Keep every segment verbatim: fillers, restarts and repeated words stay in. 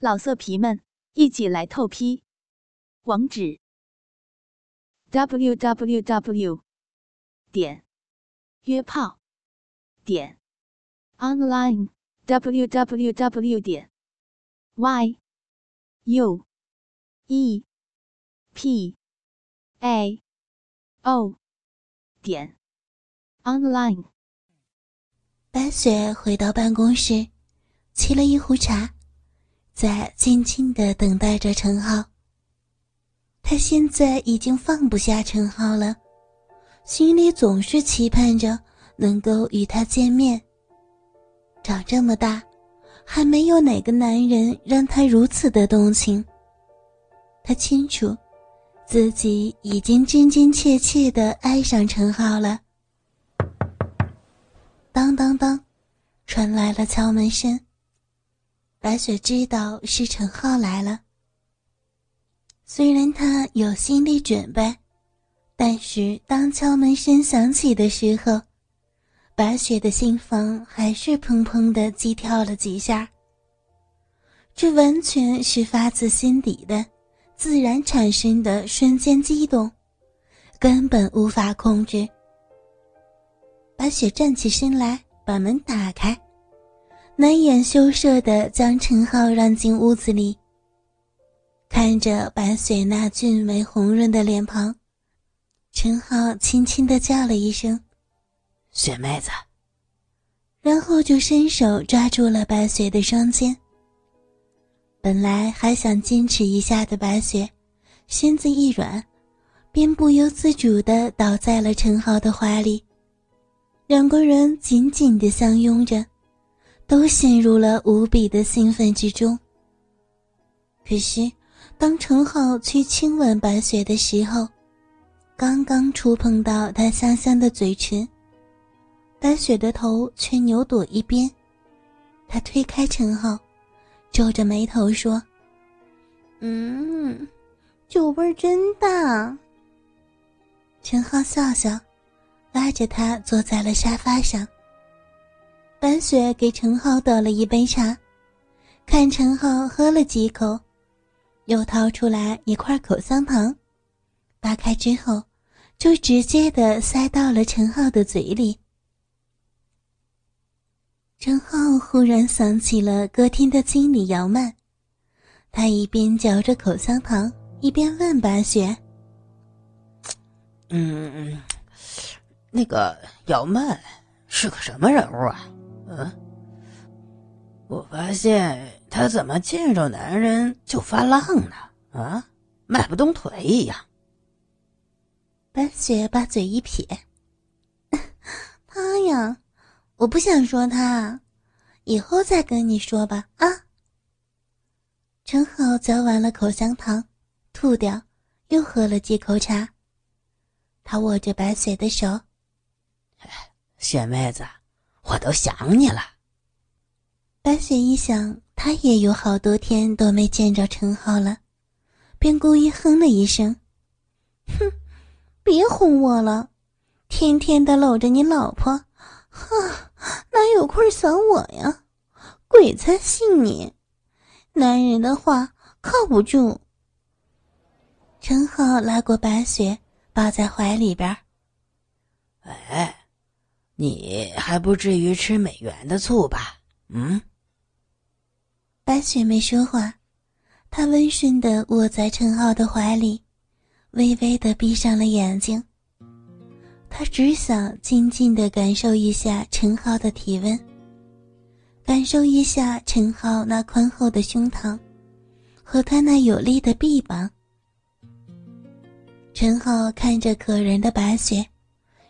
老色皮们，一起来透批！网址 ：www 点约炮点 online www 点 y u e p a o 点 online。白雪回到办公室，沏了一壶茶。在静静地等待着陈浩，他现在已经放不下陈浩了，心里总是期盼着能够与他见面。长这么大，还没有哪个男人让他如此的动情。他清楚，自己已经真真切切地爱上陈浩了。当当当，传来了敲门声。白雪知道是陈浩来了，虽然她有心理准备，但是当敲门声响起的时候，白雪的心房还是砰砰地激跳了几下。这完全是发自心底的、自然产生的瞬间激动，根本无法控制。白雪站起身来，把门打开。难掩羞涩地将陈浩让进屋子里，看着白雪那俊美红润的脸庞，陈浩轻轻地叫了一声“雪妹子”，然后就伸手抓住了白雪的双肩。本来还想矜持一下的白雪，身子一软，便不由自主地倒在了陈浩的怀里，两个人紧紧地相拥着。都陷入了无比的兴奋之中。可是，当陈浩去亲吻白雪的时候，刚刚触碰到她香香的嘴唇，白雪的头却扭躲一边。她推开陈浩，皱着眉头说：“嗯，酒味真大。”陈浩笑笑，拉着她坐在了沙发上。白雪给陈浩倒了一杯茶，看陈浩喝了几口，又掏出来一块口香糖，扒开之后就直接地塞到了陈浩的嘴里。陈浩忽然想起了歌厅的经理姚曼，他一边嚼着口香糖，一边问白雪：“嗯，那个姚曼是个什么人物啊？”嗯，我发现他怎么见着男人就发浪呢？啊，迈不动腿一样。白雪把嘴一撇：“他呀，我不想说他，以后再跟你说吧。”啊！陈浩嚼完了口香糖，吐掉，又喝了几口茶。他握着白雪的手：“雪妹子。”我都想你了。白雪一想，她也有好多天都没见着陈浩了，便故意哼了一声：“哼，别哄我了，天天的搂着你老婆，哈，哪有空想我呀？鬼才信你，男人的话靠不住。”陈浩拉过白雪，抱在怀里边：“哎。”你还不至于吃美元的醋吧？嗯。白雪没说话，她温顺地卧在陈浩的怀里，微微地闭上了眼睛。她只想静静地感受一下陈浩的体温，感受一下陈浩那宽厚的胸膛和他那有力的臂膀。陈浩看着可人的白雪，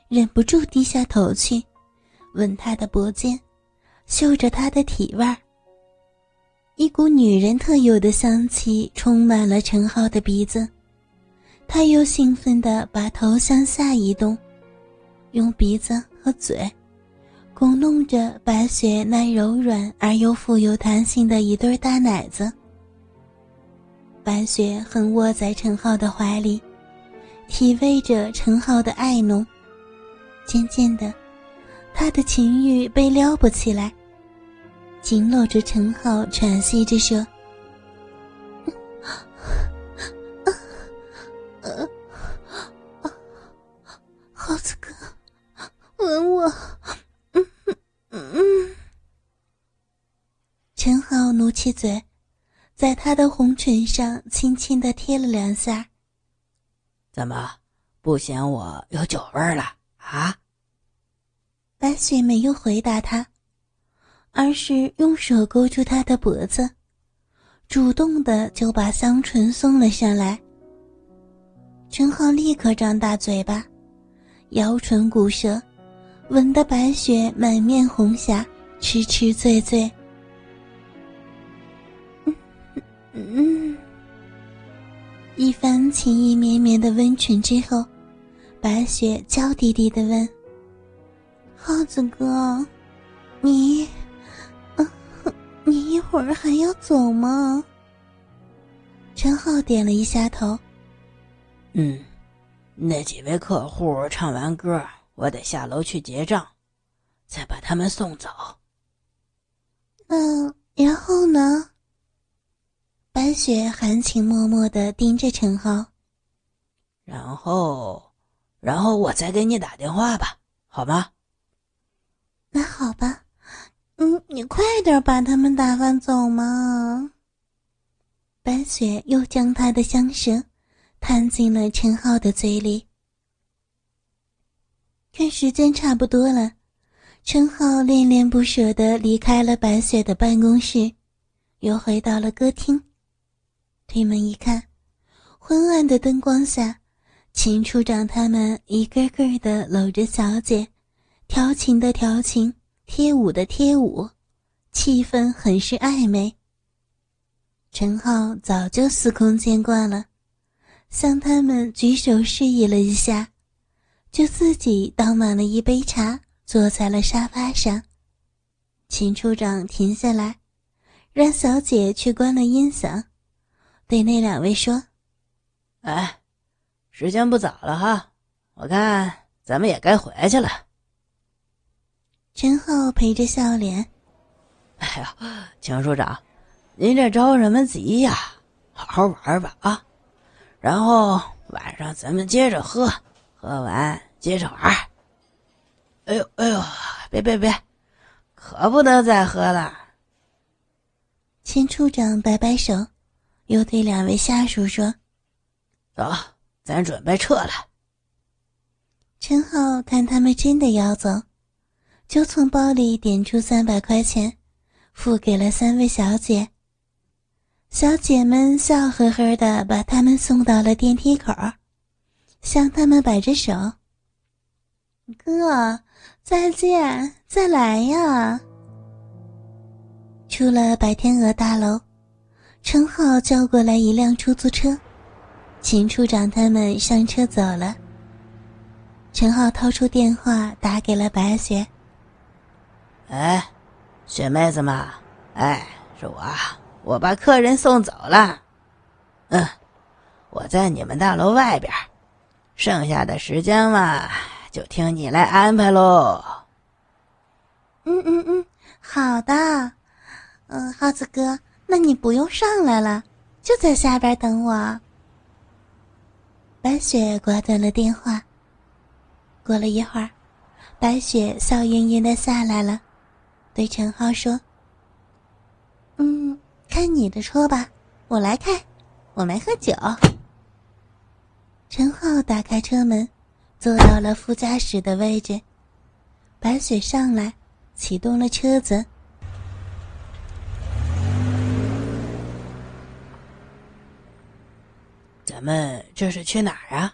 忍不住低下头去，吻她的脖间，嗅着她的体味儿。一股女人特有的香气充满了陈浩的鼻子，他又兴奋地把头向下移动，用鼻子和嘴拱弄着白雪那柔软而又富有弹性的一对大奶子。白雪横卧在陈浩的怀里，体味着陈浩的爱浓。渐渐的，他的情欲被撩拨起来，紧搂着陈浩喘息着说：“起嘴，在他的红唇上轻轻地贴了两下。怎么不嫌我有酒味了啊？白雪没有回答他，而是用手勾住他的脖子，主动的就把香唇送了上来。陈浩立刻张大嘴巴，摇唇鼓舌，闻得白雪满面红霞，痴痴醉醉。嗯嗯，一番情意绵绵的温泉之后，白雪娇滴滴地问：“耗子哥，你……”你一会儿还要走吗？陈浩点了一下头。嗯，那几位客户唱完歌，我得下楼去结账，再把他们送走。嗯，然后呢？白雪含情脉脉地盯着陈浩。然后，然后我再给你打电话吧，好吗？那好吧。嗯，你快点把他们打发走嘛。白雪又将他的香舌探进了陈浩的嘴里。看时间差不多了，陈浩恋恋不舍地离开了白雪的办公室，又回到了歌厅。推门一看，昏暗的灯光下，秦处长他们一个个地搂着小姐，调情的调情，贴舞的贴舞，气氛很是暧昧。陈浩早就司空见惯了，向他们举手示意了一下，就自己倒满了一杯茶，坐在了沙发上。秦处长停下来，让小姐去关了音响，对那两位说：“哎，时间不早了哈，我看咱们也该回去了。”陈浩陪着笑脸：“哎呀，秦处长，您这着什么急呀？好好玩吧啊！然后晚上咱们接着喝，喝完接着玩。”“哎呦哎呦，别别别，可不能再喝了。”秦处长摆摆手，又对两位下属说：“走，咱准备撤了。”陈浩看他们真的要走，就从包里点出三百块钱，付给了三位小姐。小姐们笑呵呵地把他们送到了电梯口，向他们摆着手：“哥，再见，再来呀！”出了白天鹅大楼，陈浩叫过来一辆出租车，秦处长他们上车走了。陈浩掏出电话打给了白雪。“哎，雪妹子嘛，哎，是我，我把客人送走了。嗯，我在你们大楼外边，剩下的时间嘛，就听你来安排喽。”“嗯嗯嗯，好的。嗯，耗子哥，那你不用上来了，就在下边等我。”白雪挂断了电话。过了一会儿，白雪笑盈盈的下来了。对陈浩说：“嗯，开你的车吧，我来开，我没喝酒。”陈浩打开车门，坐到了副驾驶的位置。白雪上来，启动了车子。咱们这是去哪儿啊？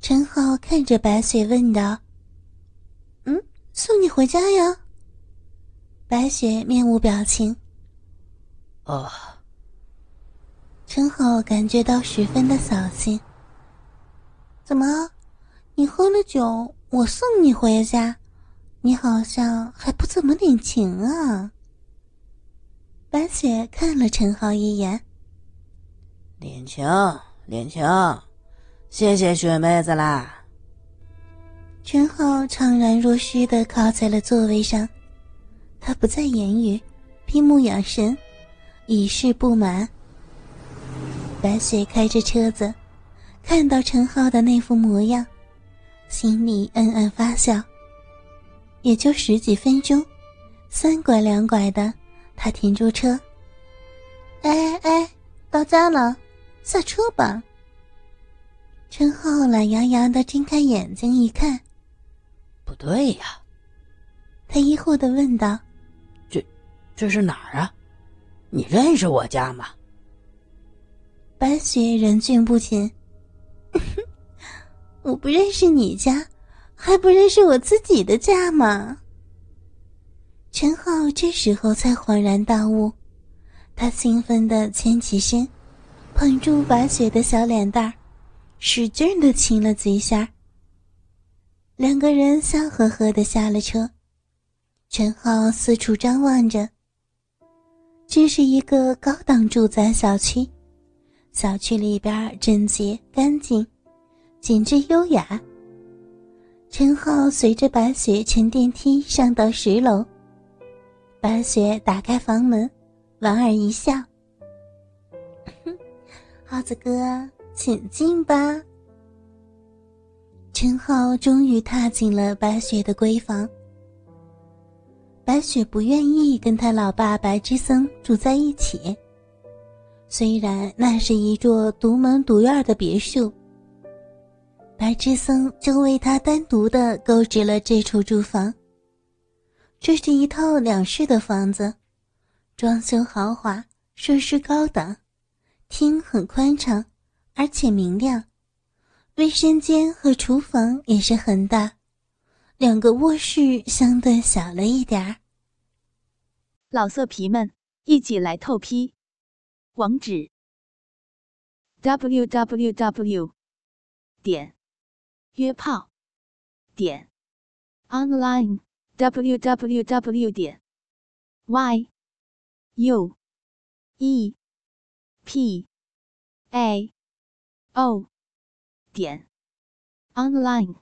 陈浩看着白雪问道。送你回家呀。白雪面无表情。哦。陈浩感觉到十分的扫兴。怎么，你喝了酒，我送你回家，你好像还不怎么领情啊？白雪看了陈浩一眼。“领情，领情，谢谢雪妹子啦。”陈浩怅然若失地靠在了座位上，他不再言语，闭目养神，以示不满。白雪开着车子，看到陈浩的那副模样，心里暗暗发笑。也就十几分钟，三拐两拐的，他停住车。哎哎，到家了，下车吧。陈浩懒洋洋地睁开眼睛一看，不对呀、啊。他疑惑地问道：“这，这是哪儿啊？你认识我家吗？”白雪忍俊不禁：“我不认识你家，还不认识我自己的家吗？”陈浩这时候才恍然大悟，他兴奋地牵起身，捧住白雪的小脸蛋儿，使劲地亲了几下。两个人笑呵呵地下了车。陈浩四处张望着，这是一个高档住宅小区，小区里边整洁干净，简直优雅。陈浩随着白雪乘电梯上到十楼，白雪打开房门，莞尔一笑：“耗子哥，请进吧。”陈浩终于踏进了白雪的闺房。白雪不愿意跟他老爸白之僧住在一起，虽然那是一座独门独院的别墅，白之僧就为他单独地购置了这处住房。这是一套两室的房子，装修豪华，设施高档，厅很宽敞而且明亮，卫生间和厨房也是很大，两个卧室相对小了一点儿。老色皮们，一起来透批，网址 double u double u double u 点约炮 点 online double u double u double u 点 y u e p a o 点 online。